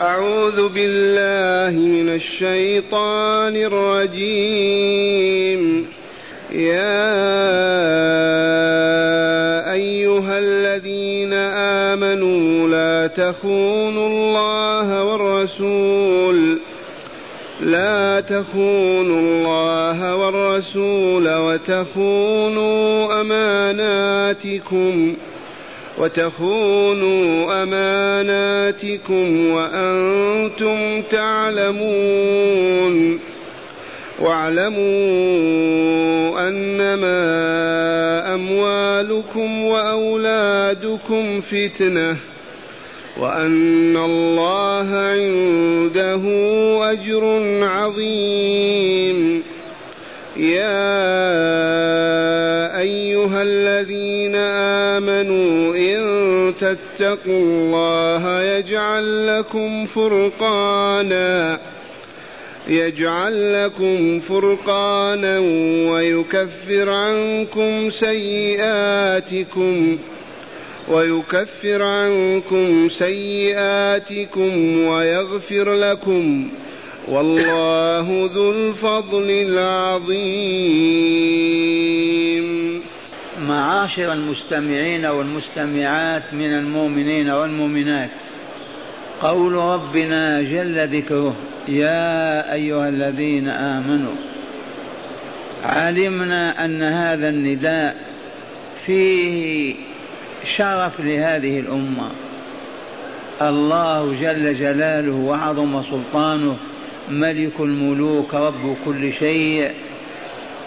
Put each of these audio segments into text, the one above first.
أعوذ بالله من الشيطان الرجيم. يا أيها الذين آمنوا لا تخونوا الله والرسول وتخونوا أماناتكم وأنتم تعلمون. واعلموا أنما أموالكم وأولادكم فتنة وأن الله عنده أجر عظيم. يا أيها الذين آمنوا إن تتقوا الله يجعل لكم فرقانا ويكفر عنكم سيئاتكم ويغفر لكم والله ذو الفضل العظيم. معاشر المستمعين والمستمعات من المؤمنين والمؤمنات، قول ربنا جل ذكره: يا أيها الذين آمنوا. علمنا أن هذا النداء فيه شرف لهذه الأمة. الله جل جلاله وعظم سلطانه ملك الملوك رب كل شيء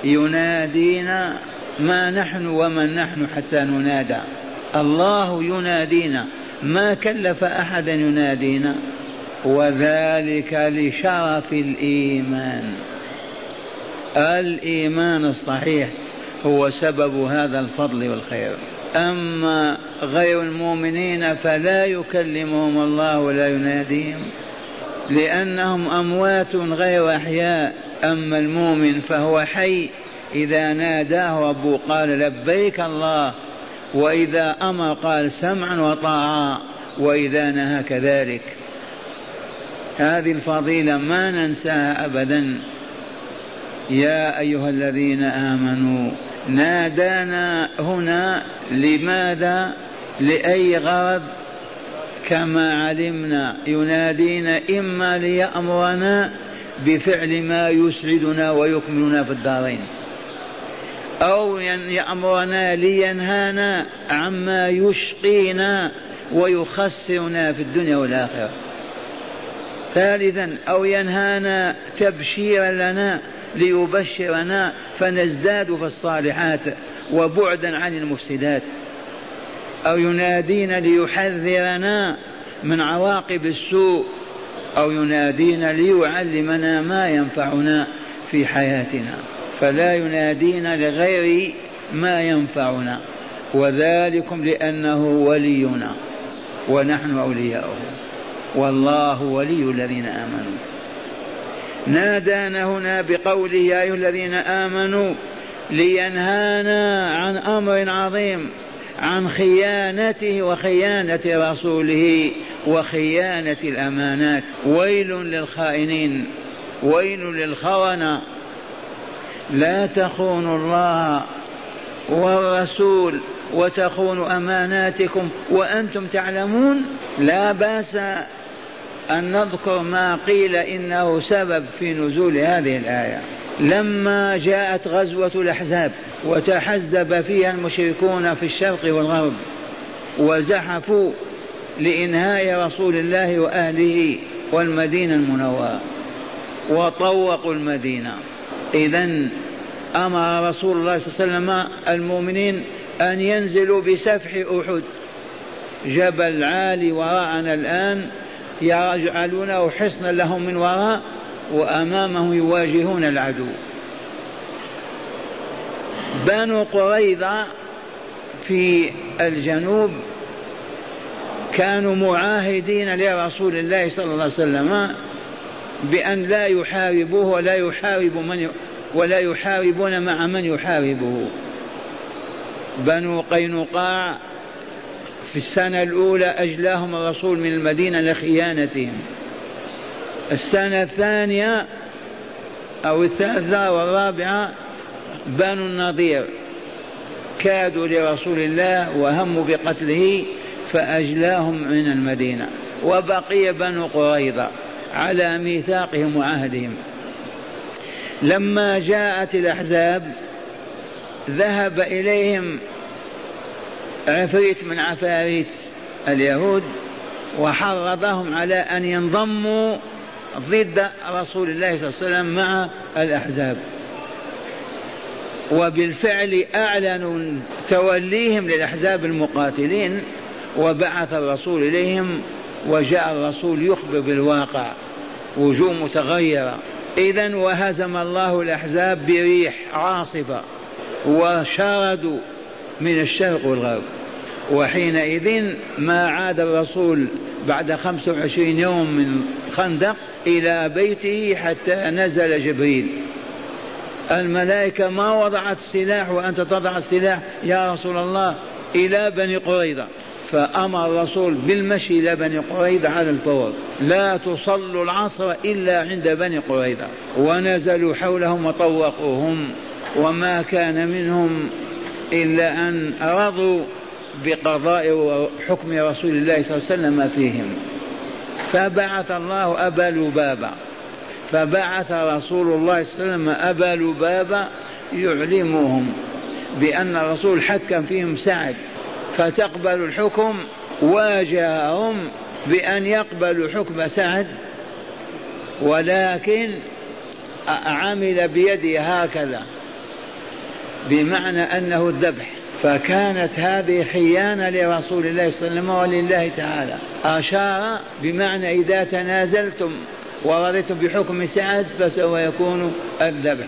ينادينا، ما نحن ومن نحن حتى ننادى. الله ينادينا، ما كلف أحدا ينادينا، وذلك لشرف الإيمان. الإيمان الصحيح هو سبب هذا الفضل والخير. أما غير المؤمنين فلا يكلمهم الله ولا يناديهم لأنهم أموات غير أحياء. أما المؤمن فهو حي، إذا ناداه ربه قال: لبيك الله، وإذا أمر قال سمعا وطاعا، وإذا نهى كذلك. هذه الفضيلة ما ننساها أبدا. يا أيها الذين آمنوا، نادانا هنا لماذا؟ لأي غرض؟ كما علمنا ينادينا إما ليأمرنا بفعل ما يسعدنا ويكملنا في الدارين، أو يأمرنا لينهانا عما يشقينا ويخسرنا في الدنيا والآخرة. ثالثا، أو ينهانا تبشيرا لنا ليبشرنا فنزداد في الصالحات وبعدا عن المفسدات، أو ينادينا ليحذرنا من عواقب السوء، أو ينادينا ليعلمنا ما ينفعنا في حياتنا. فلا ينادينا لغير ما ينفعنا، وذلكم لأنه ولينا ونحن أولياؤه، والله ولي الذين آمنوا. نادانا هنا بقوله يا أيها الذين آمنوا لينهانا عن أمر عظيم، عن خيانته وخيانة رسوله وخيانة الأمانات. ويل للخائنين، ويل للخونة. لا تخونوا الله والرسول وتخونوا أماناتكم وأنتم تعلمون. لا بأس أن نذكر ما قيل إنه سبب في نزول هذه الآية لما جاءت غزوة الأحزاب وتحزب فيها المشركون في الشرق والغرب وزحفوا لإنهاء رسول الله وأهله والمدينة المنورة وطوقوا المدينة. إذن أمر رسول الله صلى الله عليه وسلم المؤمنين أن ينزلوا بسفح أحد، جبل عالي وراءنا الآن، يجعلونه حصنا لهم من وراء، وأمامه يواجهون العدو. بنو قريظة في الجنوب كانوا معاهدين لرسول الله صلى الله عليه وسلم بأن لا يحاربوه ولا يحاربون مع من يحاربه. بنو قينقاع في السنة الأولى أجلاهم الرسول من المدينة لخيانتهم، السنة الثانية أو الثالثة والرابعة بنو النضير كادوا لرسول الله وهموا بقتله فأجلاهم من المدينة، وبقي بنو قريظة على ميثاقهم وعهدهم. لما جاءت الأحزاب ذهب إليهم عفريت من عفاريت اليهود وحرضهم على أن ينضموا ضد رسول الله صلى الله عليه وسلم مع الأحزاب، وبالفعل أعلنوا توليهم للأحزاب المقاتلين وبعث الرسول إليهم، وجاء الرسول يخبر بالواقع، وجوه متغيرة. إذن وهزم الله الأحزاب بريح عاصفة وشردوا من الشرق والغرب، وحينئذ ما عاد الرسول بعد 25 يوم من خندق إلى بيته حتى نزل جبريل. الملائكة ما وضعت السلاح وأنت تضع السلاح يا رسول الله إلى بني قريظة، فأمر الرسول بالمشي إلى بني قريظة على الفور، لا تصلوا العصر إلا عند بني قريظة، ونزلوا حولهم وطوقوهم، وما كان منهم إلا أن رضوا بقضاء وحكم رسول الله صلى الله عليه وسلم فيهم. فبعث الله أبا لبابة، فبعث رسول الله صلى الله عليه وسلم أبا لبابة يعلمهم بأن الرسول حكم فيهم سعد، فتقبلوا الحكم. واجههم بأن يقبلوا حكم سعد، ولكن عمل بيده هكذا، بمعنى أنه الذبح، فكانت هذه خيانة لرسول الله صلى الله عليه وسلم ولله تعالى. أشار بمعنى إذا تنازلتم ورضيتم بحكم سعد فسوى يكون الذبح.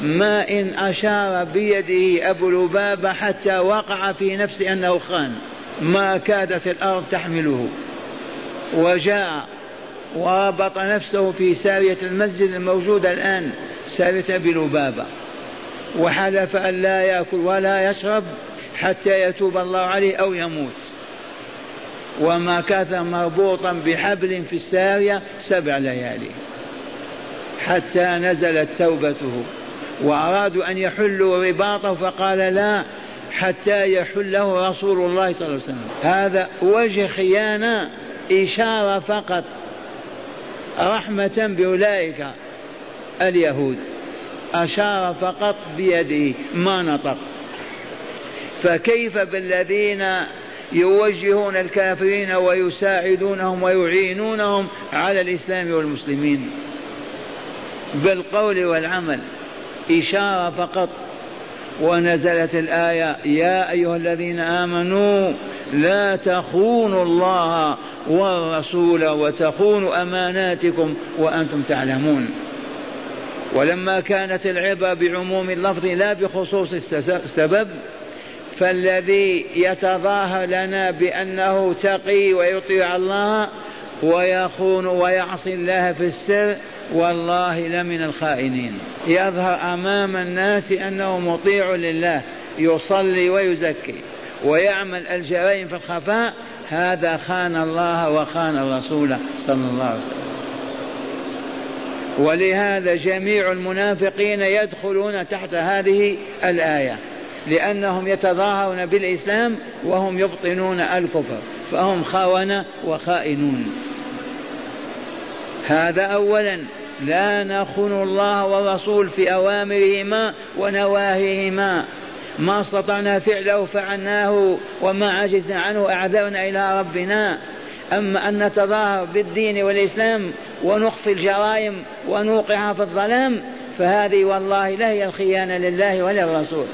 ما إن أشار بيده أبو لبابة حتى وقع في نفسه أنه خان، ما كادت الأرض تحمله، وجاء وربط نفسه في سارية المسجد الموجودة الآن سارية أبي لبابة، وحلف أن لا يأكل ولا يشرب حتى يتوب الله عليه أو يموت، وما كان مربوطا بحبل في السارية 7 ليالي حتى نزلت توبته. وأرادوا أن يحلوا رباطه فقال لا حتى يحله رسول الله صلى الله عليه وسلم. هذا وجه خيانة، إشارة فقط، رحمة بأولئك اليهود، أشار فقط بيده ما نطق. فكيف بالذين يوجهون الكافرين ويساعدونهم ويعينونهم على الإسلام والمسلمين بالقول والعمل؟ إشارة فقط. ونزلت الآية يا أيها الذين آمنوا لا تخونوا الله والرسول وتخونوا أماناتكم وأنتم تعلمون. ولما كانت العبرة بعموم اللفظ لا بخصوص السبب، فالذي يتظاهر لنا بأنه تقي ويطيع الله ويخون ويعصي الله في السر والله لمن الخائنين، يظهر أمام الناس أنه مطيع لله، يصلي ويزكي ويعمل الجرائم في الخفاء، هذا خان الله وخان الرسول صلى الله عليه وسلم. ولهذا جميع المنافقين يدخلون تحت هذه الآية، لأنهم يتظاهرون بالإسلام وهم يبطنون الكفر، فهم خونة وخائنون. هذا أولا، لا نخون الله والرسول في أوامرهما ونواهيهما، ما استطعنا فعله فعناه وما عجزنا عنه أعذرنا إلى ربنا. أما أن نتظاهر بالدين والإسلام ونخفي الجرائم ونوقعها في الظلام، فهذه والله لا هي الخيانة لله ولا الرسول،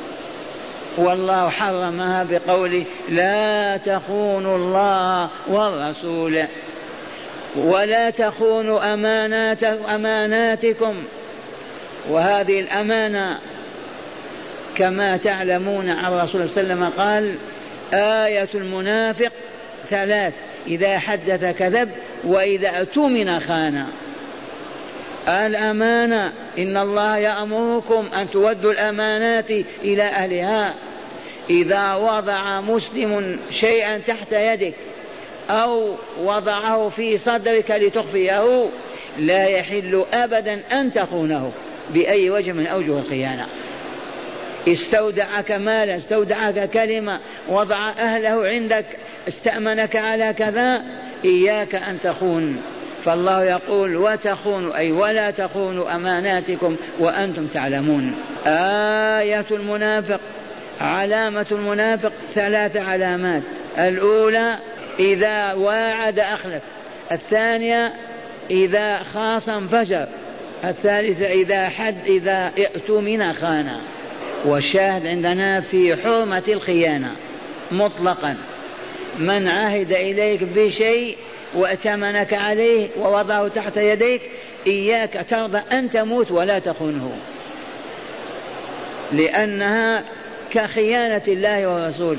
والله حرمها بقوله لا تخونوا الله والرسول ولا تخونوا أماناتكم. وهذه الأمانة كما تعلمون عن الرسول صلى الله عليه وسلم قال آية المنافق 3، إذا حدث كذب وإذا أؤتمن خان. الأمانة إن الله يأمركم أن تودوا الأمانات إلى أهلها. إذا وضع مسلم شيئا تحت يدك أو وضعه في صدرك لتخفيه لا يحل أبدا أن تخونه بأي وجه من أوجه الخيانة. استودعك مالا، استودعك كلمة، وضع أهله عندك، استأمنك على كذا، إياك أن تخون. فالله يقول وتخونوا، أي ولا تخونوا أماناتكم وأنتم تعلمون. آية المنافق، علامة المنافق 3 علامات: الأولى إذا واعد أخلف، الثانية إذا خاصم فجر، الثالثة إذا ائتمن خان. والشاهد عندنا في حرمة الخيانة مطلقا من عهد إليك بشيء وأتمنك عليه ووضعه تحت يديك، إياك ترضى أن تموت ولا تخونه، لأنها كخيانة الله والرسول.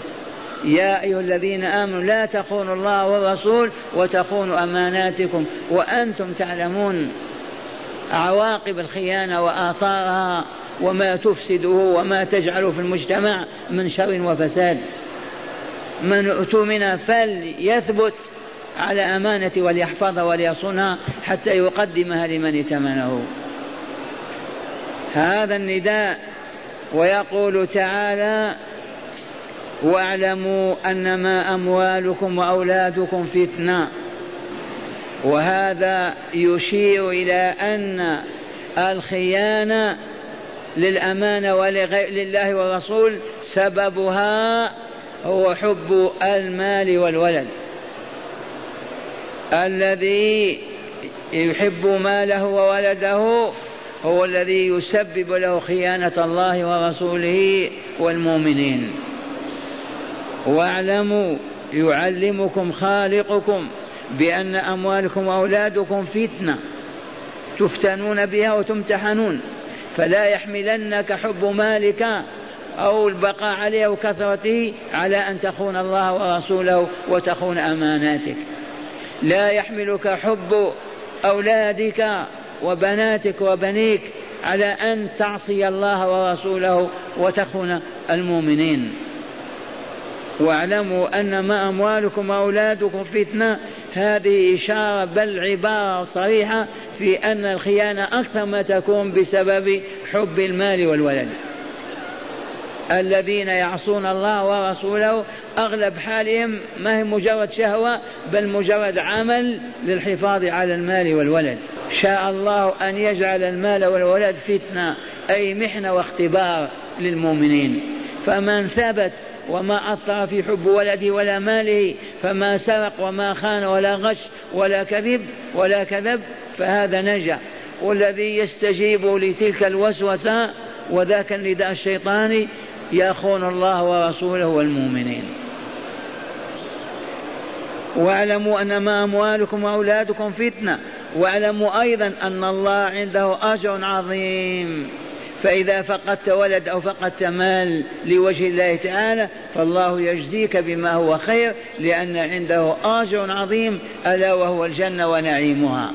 يا أيها الذين آمنوا لا تخونوا الله والرسول وتخونوا أماناتكم وأنتم تعلمون. عواقب الخيانة وآثارها وما تفسده وما تجعله في المجتمع من شر وفساد. من أؤتمن فليثبت على أمانة وليحفظها وليصونها حتى يقدمها لمن ائتمنه. هذا النداء. ويقول تعالى واعلموا أنما أموالكم وأولادكم فتنة، وهذا يشير إلى أن الخيانة للأمانة ولله والرسول سببها هو حب المال والولد. الذي يحب ماله وولده هو الذي يسبب له خيانة الله ورسوله والمؤمنين. واعلموا يعلمكم خالقكم بأن أموالكم وأولادكم فتنة تفتنون بها وتمتحنون، فلا يحملنك حب مالك أو البقاء عليه وكثرته على أن تخون الله ورسوله وتخون أماناتك. لا يحملك حب أولادك وبناتك وبنيك على أن تعصي الله ورسوله وتخون المؤمنين. واعلموا أنما أموالكم وأولادكم فتنة، هذه إشارة بل عبارة صريحة في أن الخيانة أكثر ما تكون بسبب حب المال والولد. الذين يعصون الله ورسوله أغلب حالهم ما هي مجرد شهوة، بل مجرد عمل للحفاظ على المال والولد. شاء الله أن يجعل المال والولد فتنة، أي محنة واختبار للمؤمنين. فمن ثبت وما أثر في حب ولده ولا ماله، فما سرق وما خان ولا غش ولا كذب فهذا نجا. والذي يستجيب لتلك الوسوسة وذاك النداء الشيطاني يخون الله ورسوله والمؤمنين. واعلموا أنما أموالكم وأولادكم فتنة، واعلموا أيضا أن الله عنده أجر عظيم. فإذا فقدت ولد أو فقدت مال لوجه الله تعالى فالله يجزيك بما هو خير، لأن عنده أجر عظيم، ألا وهو الجنة ونعيمها.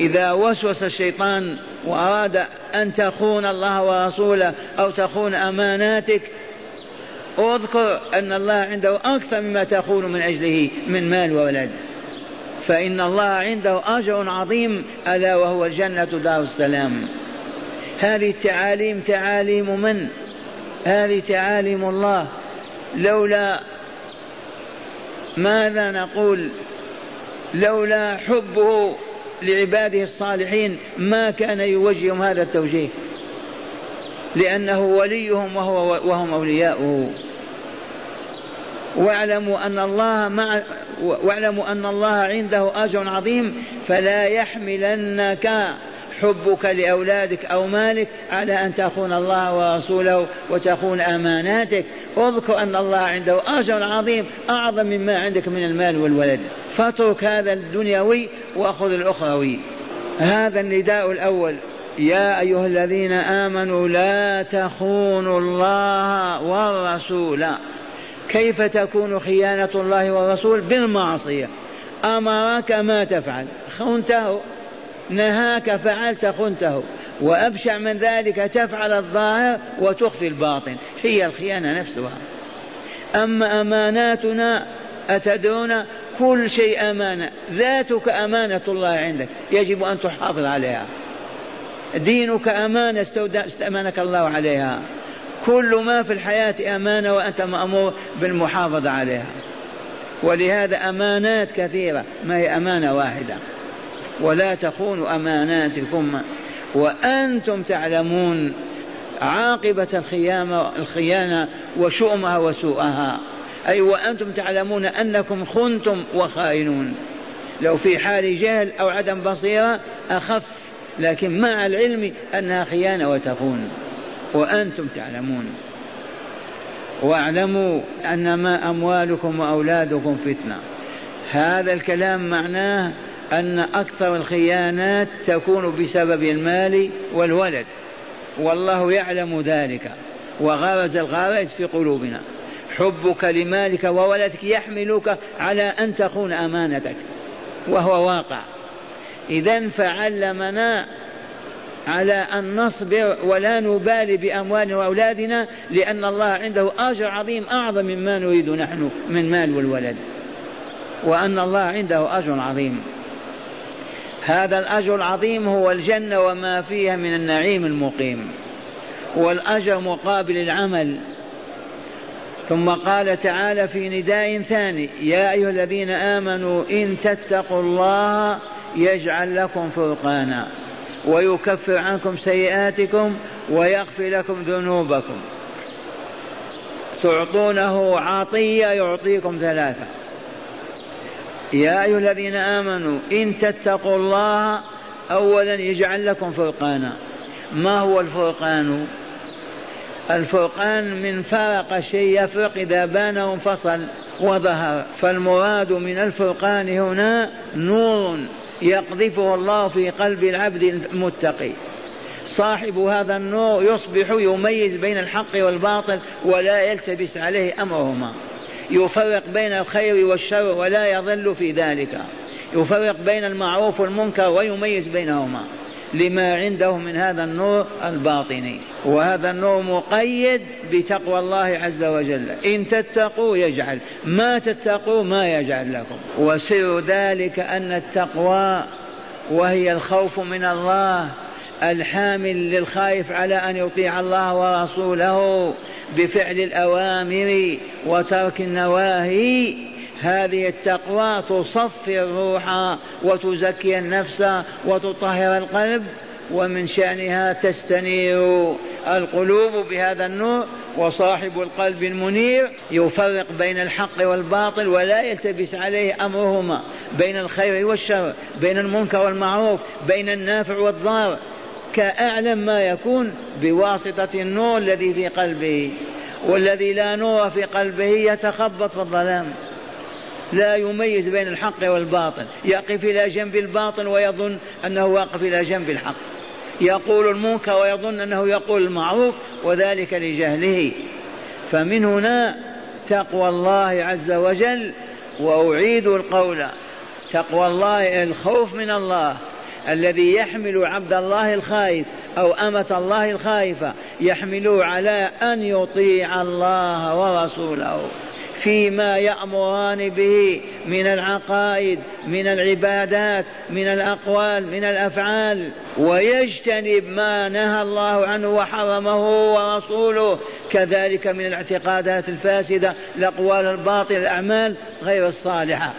إذا وسوس الشيطان وأراد أن تخون الله ورسوله أو تخون أماناتك، اذكر أن الله عنده أكثر مما تخون من أجله من مال وولد، فإن الله عنده أجر عظيم، ألا وهو الجنة دار السلام. هذه التعاليم تعاليم من؟ هذه تعاليم الله. لولا ماذا نقول؟ لولا حبه لعباده الصالحين ما كان يوجههم هذا التوجيه، لأنه وليهم وهم أولياؤه. واعلموا أن الله عنده أجر عظيم، فلا يحملنك حبك لأولادك أو مالك على أن تخون الله ورسوله وتخون أماناتك. اذكر أن الله عنده أجر عظيم أعظم مما عندك من المال والولد، فاترك هذا الدنيوي وخذ الأخروي. هذا النداء الأول. يا أيها الذين آمنوا لا تخونوا الله والرسول. كيف تكون خيانة الله والرسول؟ بالمعصية. أمرك ما تفعل خنته، نهاك فعلت خنته، وأبشع من ذلك تفعل الظاهر وتخفي الباطن، هي الخيانة نفسها. أما أماناتنا أتدرون كل شيء أمانة، ذاتك أمانة الله عندك يجب أن تحافظ عليها، دينك أمانة استأمنك الله عليها، كل ما في الحياة أمانة وأنت مأمور بالمحافظة عليها. ولهذا أمانات كثيرة ما هي أمانة واحدة. ولا تخونوا أماناتكم وأنتم تعلمون عاقبة الخيانة وشؤمها وسوءها، أي وأنتم تعلمون أنكم خنتم وخائنون. لو في حال جهل أو عدم بصيرة أخف، لكن مع العلم أنها خيانة وتخون وأنتم تعلمون. واعلموا أنما أموالكم وأولادكم فتنة. هذا الكلام معناه أن أكثر الخيانات تكون بسبب المال والولد، والله يعلم ذلك وغرز الغرائز في قلوبنا. حبك لمالك وولدك يحملك على أن تخون أمانتك وهو واقع. إذن فعلمنا على أن نصبر ولا نبالي بأموالنا وأولادنا، لأن الله عنده أجر عظيم أعظم مما نريد نحن من مال والولد، وأن الله عنده أجر عظيم. هذا الأجر العظيم هو الجنة وما فيها من النعيم المقيم، والأجر مقابل العمل. ثم قال تعالى في نداء ثاني: يا أيها الذين آمنوا إن تتقوا الله يجعل لكم فرقانا ويكفر عنكم سيئاتكم ويغفر لكم ذنوبكم. تعطونه عطية يعطيكم ثلاثة. يا أيها الذين آمنوا إن تتقوا الله، أولا يجعل لكم فرقانا. ما هو الفرقان؟ الفرقان من فرق الشيء يفرق، إذا بان وانفصل وظهر. فالمراد من الفرقان هنا نور يقذفه الله في قلب العبد المتقي. صاحب هذا النور يصبح يميز بين الحق والباطل ولا يلتبس عليه أمرهما، يفرق بين الخير والشر ولا يضل في ذلك، يفرق بين المعروف والمنكر ويميز بينهما لما عنده من هذا النور الباطني. وهذا النور مقيد بتقوى الله عز وجل. إن تتقوا يجعل، ما تتقوا ما يجعل لكم. وسر ذلك أن التقوى وهي الخوف من الله الحامل للخائف على أن يطيع الله ورسوله بفعل الأوامر وترك النواهي، هذه التقوى تصفي الروح وتزكي النفس وتطهر القلب، ومن شأنها تستنير القلوب بهذا النور. وصاحب القلب المنير يفرق بين الحق والباطل ولا يلتبس عليه أمرهما، بين الخير والشر، بين المنكر والمعروف، بين النافع والضار، كأعلم ما يكون بواسطة النور الذي في قلبه. والذي لا نور في قلبه يتخبط في الظلام، لا يميز بين الحق والباطل، يقف إلى جنب الباطل ويظن أنه واقف إلى جنب الحق، يقول المنكر ويظن أنه يقول المعروف، وذلك لجهله. فمن هنا تقوى الله عز وجل. وأعيد القول: تقوى الله الخوف من الله الذي يحمل عبد الله الخائف أو أمة الله الخائفة، يحمله على أن يطيع الله ورسوله فيما يأمران به من العقائد، من العبادات، من الأقوال، من الأفعال، ويجتنب ما نهى الله عنه وحرمه ورسوله، كذلك من الاعتقادات الفاسدة، الأقوال الباطل، الأعمال غير الصالحة.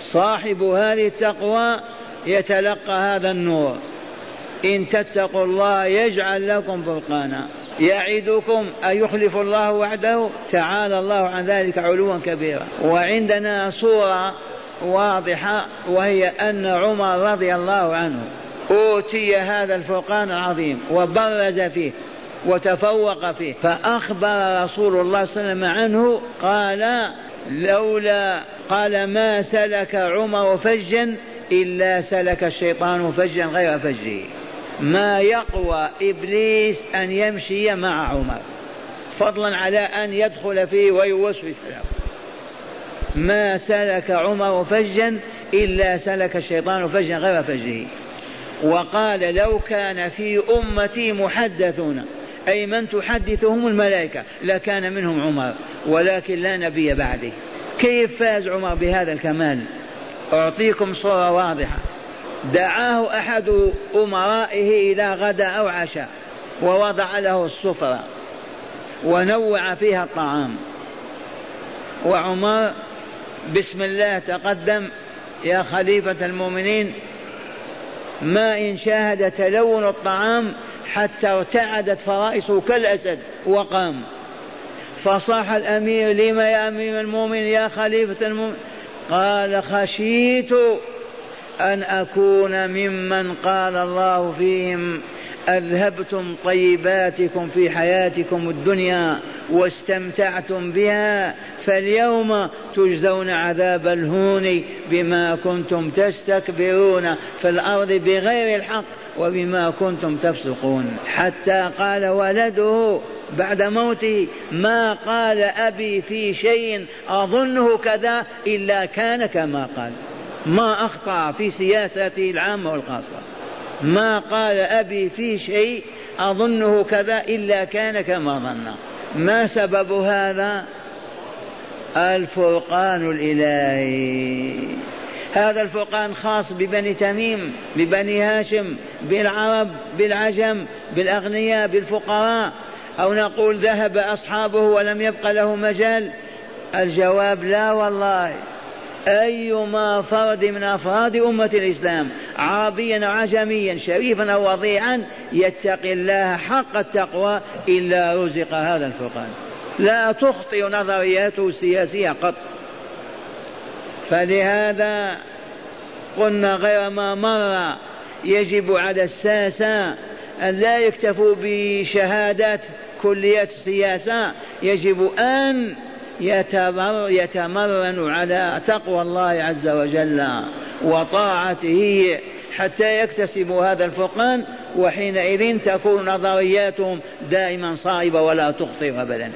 صاحب هذه التقوى يتلقى هذا النور. إن تتقوا الله يجعل لكم فرقانا. يعدكم أيخلف الله وعده؟ تعالى الله عن ذلك علوا كبيرا. وعندنا صورة واضحة، وهي أن عمر رضي الله عنه أوتي هذا الفرقان العظيم وبرز فيه وتفوق فيه، فأخبر رسول الله صلى الله عليه وسلم عنه قال: لولا ما سلك عمر فجا إلا سلك الشيطان فجا غير فجه. ما يقوى إبليس أن يمشي مع عمر، فضلا على أن يدخل فيه ويوسوس له. ما سلك عمر فجا إلا سلك الشيطان فجا غير فجه. وقال: لو كان في أمتي محدثون، أي من تحدثهم الملائكة، لكان منهم عمر، ولكن لا نبي بعده. كيف فاز عمر بهذا الكمال؟ أعطيكم صورة واضحة. دعاه أحد أمرائه إلى غدا أو عشاء ووضع له السفرة ونوع فيها الطعام، وعمر بسم الله تقدم يا خليفة المؤمنين، ما إن شاهد تلون الطعام حتى ارتعدت فرائسه كالأسد وقام، فصاح الأمير لما يا أمير المؤمنين يا خليفة المؤمنين؟ قال خشيت أن أكون ممن قال الله فيهم أذهبتم طيباتكم في حياتكم الدنيا واستمتعتم بها فاليوم تجزون عذاب الهون بما كنتم تستكبرون في الأرض بغير الحق وبما كنتم تفسقون. حتى قال ولده بعد موته ما قال أبي في شيء أظنه كذا إلا كان كما قال، ما أخطأ في سياسته العامة والخاصة، ما قال أبي في شيء أظنه كذا إلا كان كما ظن. ما سبب هذا؟ الفرقان الإلهي. هذا الفرقان خاص ببني تميم، ببني هاشم، بالعرب، بالعجم، بالأغنياء، بالفقراء، أو نقول ذهب أصحابه ولم يبق له مجال؟ الجواب لا والله. أيما فرد من أفراد أمة الإسلام عربيا أو عجميا شريفا أو وضيعا يتقي الله حق التقوى إلا رزق هذا الفرقان، لا تخطئ نظرياته السياسية قط. فلهذا قلنا غير ما مر يجب على الساسة أن لا يكتفوا بشهادات كليات السياسة، يجب أن يتمرن على تقوى الله عز وجل وطاعته حتى يكتسبوا هذا الفرقان، وحينئذ تكون نظرياتهم دائما صائبة ولا تخطئ أبدا،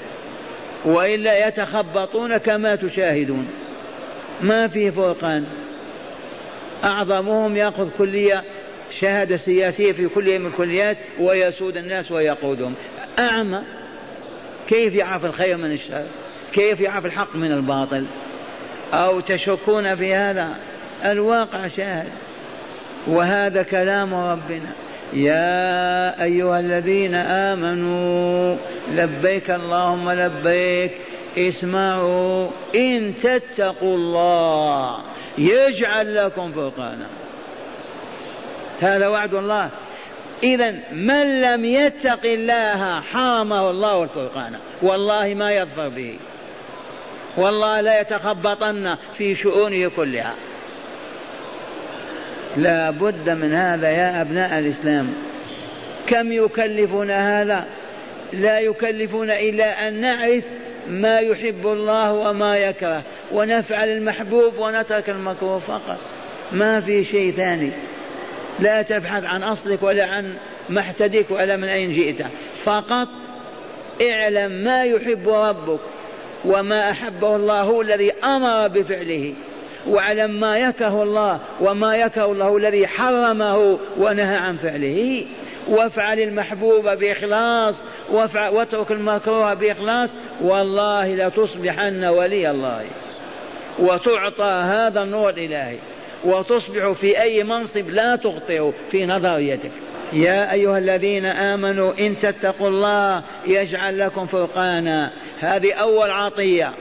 وإلا يتخبطون كما تشاهدون، ما فيه فرقان. أعظمهم يأخذ كلية شهادة سياسية في كلية من الكليات ويسود الناس ويقودهم، أعمى كيف يعرف الخير من الشر؟ كيف يعرف الحق من الباطل؟ أو تشكون في هذا؟ الواقع شاهد، وهذا كلام ربنا. يا أيها الذين آمنوا لبيك اللهم لبيك اسمعوا إن تتقوا الله يجعل لكم فرقانا، هذا وعد الله. إذن من لم يتق الله حرمه الله الفرقان، والله ما يظفر به، والله لا يتخبطن في شؤونه كلها. لا بد من هذا يا أبناء الإسلام. كم يكلفنا هذا؟ لا يكلفنا إلا أن نعرف ما يحب الله وما يكره، ونفعل المحبوب ونترك المكروه فقط، ما في شيء ثاني. لا تبحث عن أصلك ولا عن محتدك ولا من أين جئت، فقط اعلم ما يحب ربك وما أحبه الله الذي أمر بفعله، واعلم ما يكره الله وما يكره الله الذي حرمه ونهى عن فعله، وافعل المحبوب بإخلاص واترك المكروه بإخلاص، والله لتصبحن ولي الله وتعطى هذا النور الإلهي وتصبح في أي منصب لا تخطئ في نظريتك. يا أيها الذين آمنوا إن تتقوا الله يجعل لكم فرقانا، هذه أول عطية.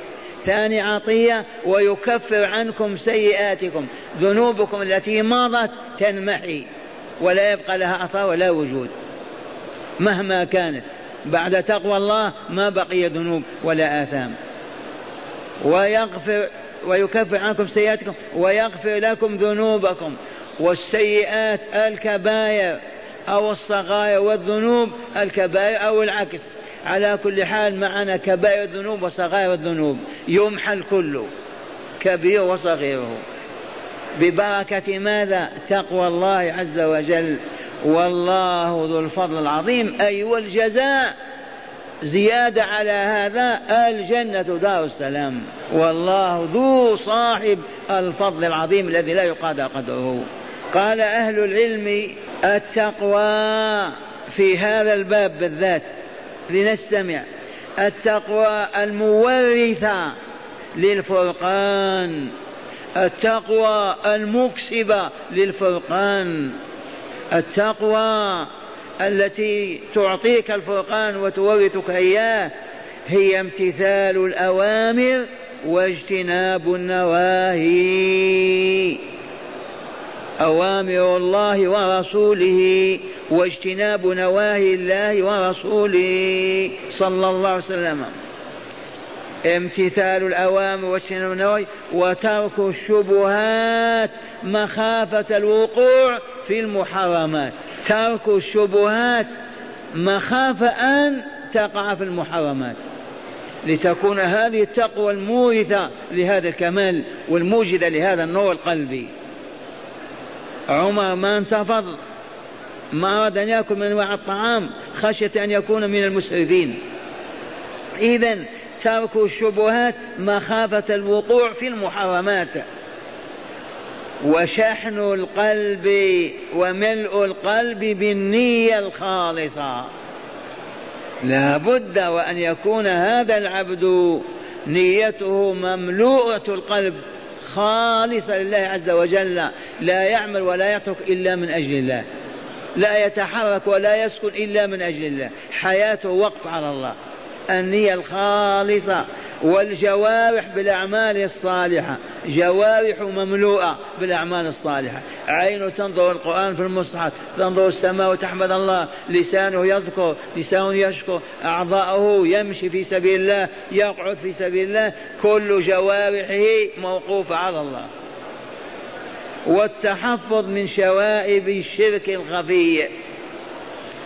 ثاني عطية ويكفر عنكم سيئاتكم، ذنوبكم التي مضت تنمحي ولا يبقى لها أثر ولا وجود مهما كانت، بعد تقوى الله ما بقي ذنوب ولا آثام. ويكفر عنكم سيئاتكم ويغفر لكم ذنوبكم، والسيئات الكبائر أو الصغائر، والذنوب الكبائر أو العكس. على كل حال معنا كبائر الذنوب وصغائر الذنوب، يمحى الكل كبير وصغيره ببركة ماذا؟ تقوى الله عز وجل، والله ذو الفضل العظيم. أي والجزاء زيادة على هذا الجنة دار السلام، والله ذو صاحب الفضل العظيم الذي لا يقادر قدره. قال أهل العلم التقوى في هذا الباب بالذات لنستمع، التقوى المورثة للفرقان، التقوى المكسبة للفرقان، التقوى التي تعطيك الفرقان وتورثك إياه هي امتثال الأوامر واجتناب النواهي، أوامر الله ورسوله واجتناب نواهي الله ورسوله صلى الله عليه وسلم، امتثال الأوامر واجتناب النواهي وترك الشبهات مخافة الوقوع في المحرمات، ترك الشبهات مخافة أن تقع في المحرمات، لتكون هذه التقوى المورثة لهذا الكمال والموجدة لهذا النور القلبي. عمر ما انتفض، ما أراد أن يأكل من أنواع الطعام خشية أن يكون من المسرفين. إذن ترك الشبهات مخافة الوقوع في المحرمات، وشحن القلب وملء القلب بالنية الخالصة. لا بد وأن يكون هذا العبد نيته مملوءة القلب خالصة لله عز وجل، لا يعمل ولا يترك إلا من أجل الله، لا يتحرك ولا يسكن إلا من أجل الله، حياته وقف على الله، النية الخالصة. والجوارح بالأعمال الصالحة، جوارح مملوءة بالأعمال الصالحة، عين تنظر القرآن في المصحف، تنظر السماء وتحمد الله، لسانه يذكر، لسانه يشكر، أعضاؤه يمشي في سبيل الله، يقعد في سبيل الله، كل جوارحه موقوفة على الله. والتحفظ من شوائب الشرك الخفي،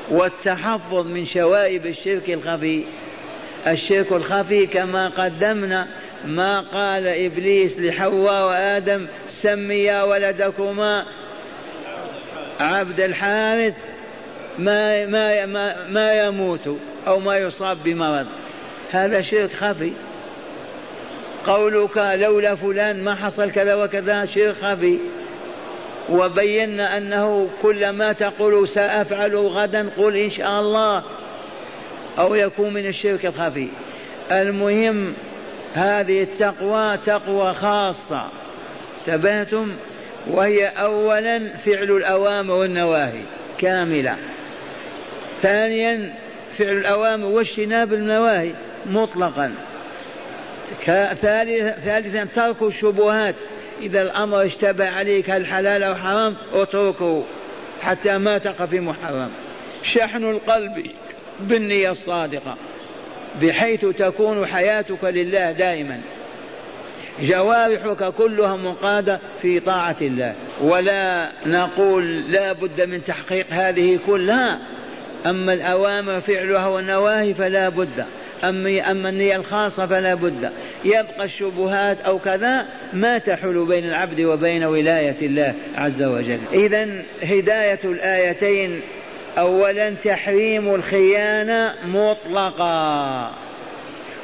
والتحفظ من شوائب الشرك الخفي. الشرك الخفي كما قدمنا ما قال إبليس لحواء وآدم: سميا ولدكما عبد الحارث ما يموت أو ما يصاب بمرض، هذا شرك خفي. قولك لولا فلان ما حصل كذا وكذا شرك خفي، وبينا أنه كلما تقول سأفعل غدا قل إن شاء الله، أو يكون من الشرك الخفي. المهم هذه التقوى تقوى خاصة، تبهتم، وهي أولا فعل الأوامر والنواهي كاملة، ثانيا فعل الأوامر واجتناب النواهي مطلقا، ثالثا ترك الشبهات، إذا الأمر اشتبه عليك هل حلال أو حرام اتركه حتى ما تقع في محرم. شحن القلب بالنية الصادقة بحيث تكون حياتك لله دائما، جوارحك كلها منقادة في طاعة الله. ولا نقول لا بد من تحقيق هذه كلها، أما الأوامر فعلها والنواهي فلا بد، أما النية الخاصة فلا بد. يبقى الشبهات أو كذا ما تحل بين العبد وبين ولاية الله عز وجل. إذن هداية الآيتين: أولا تحريم الخيانة مطلقا،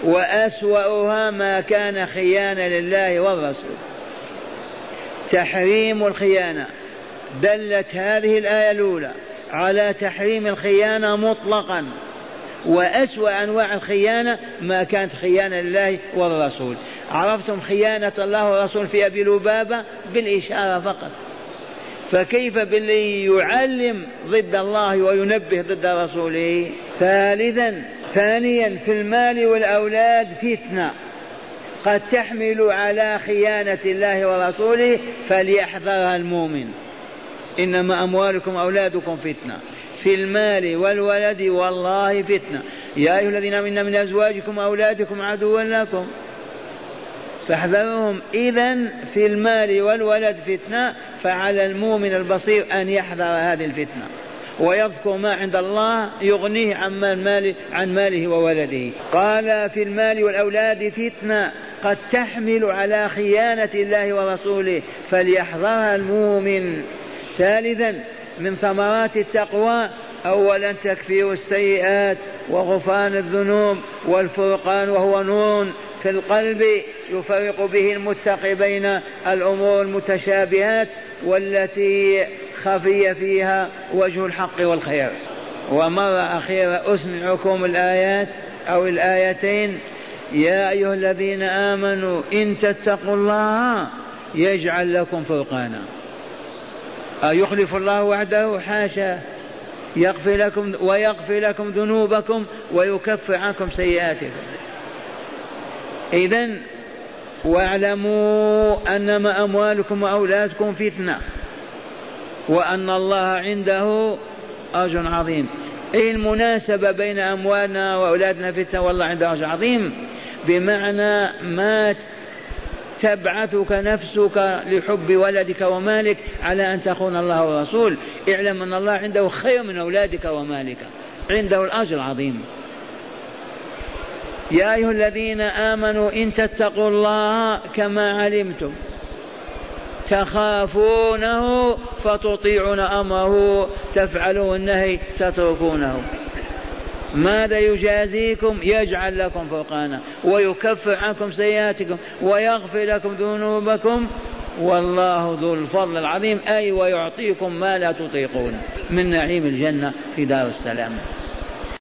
وأسوأها ما كان خيانة لله والرسول، تحريم الخيانة. دلت هذه الآية الأولى على تحريم الخيانة مطلقا، وأسوأ أنواع الخيانة ما كانت خيانة لله والرسول. عرفتم خيانة الله والرسول في أبي لبابة بالإشارة فقط، فكيف باللي يعلم ضد الله وينبه ضد رسوله. ثانيا في المال والأولاد فتنة قد تحمل على خيانة الله ورسوله فليحذرها المؤمن، إنما أموالكم أولادكم فتنة، في المال والولد والله فتنة، يا أيها الذين آمنوا من أزواجكم أولادكم عدوا لكم فاحذرهم. إذن في المال والولد فتنة، فعلى المؤمن البصير أن يحذر هذه الفتنة ويذكر ما عند الله يغنيه عن ماله وولده. قال في المال والأولاد فتنة قد تحمل على خيانة الله ورسوله فليحذرها المؤمن. ثالثا من ثمرات التقوى: أولا تكفير السيئات وغفران الذنوب والفرقان، وهو نور في القلب يفرق به المتقي بين الأمور المتشابهات والتي خفي فيها وجه الحق والخير. ومرة أخيرة أسمعكم الآيات أو الآيتين يا أيها الذين آمنوا إن تتقوا الله يجعل لكم فرقانا. أيخلف الله وعده؟ حاشا، يغفر لكم ويغفر لكم ذنوبكم ويكفر عنكم سيئاتكم. إذن واعلموا أنما أموالكم وأولادكم فتنة وأن الله عنده أجر عظيم. إيه المناسبة بين أموالنا وأولادنا فتنة والله عنده أجر عظيم؟ بمعنى ما تبعثك نفسك لحب ولدك ومالك على أن تخون الله ورسول، اعلم أن الله عنده خير من أولادك ومالك، عنده الأجر العظيم. يا أيها الذين آمنوا إن تتقوا الله كما علمتم تخافونه فتطيعون أمره تفعلون النهي تتركونه. ماذا يجازيكم؟ يجعل لكم فرقانا ويكفر عنكم سيئاتكم ويغفر لكم ذنوبكم والله ذو الفضل العظيم، أي ويعطيكم ما لا تطيقون من نعيم الجنة في دار السلام.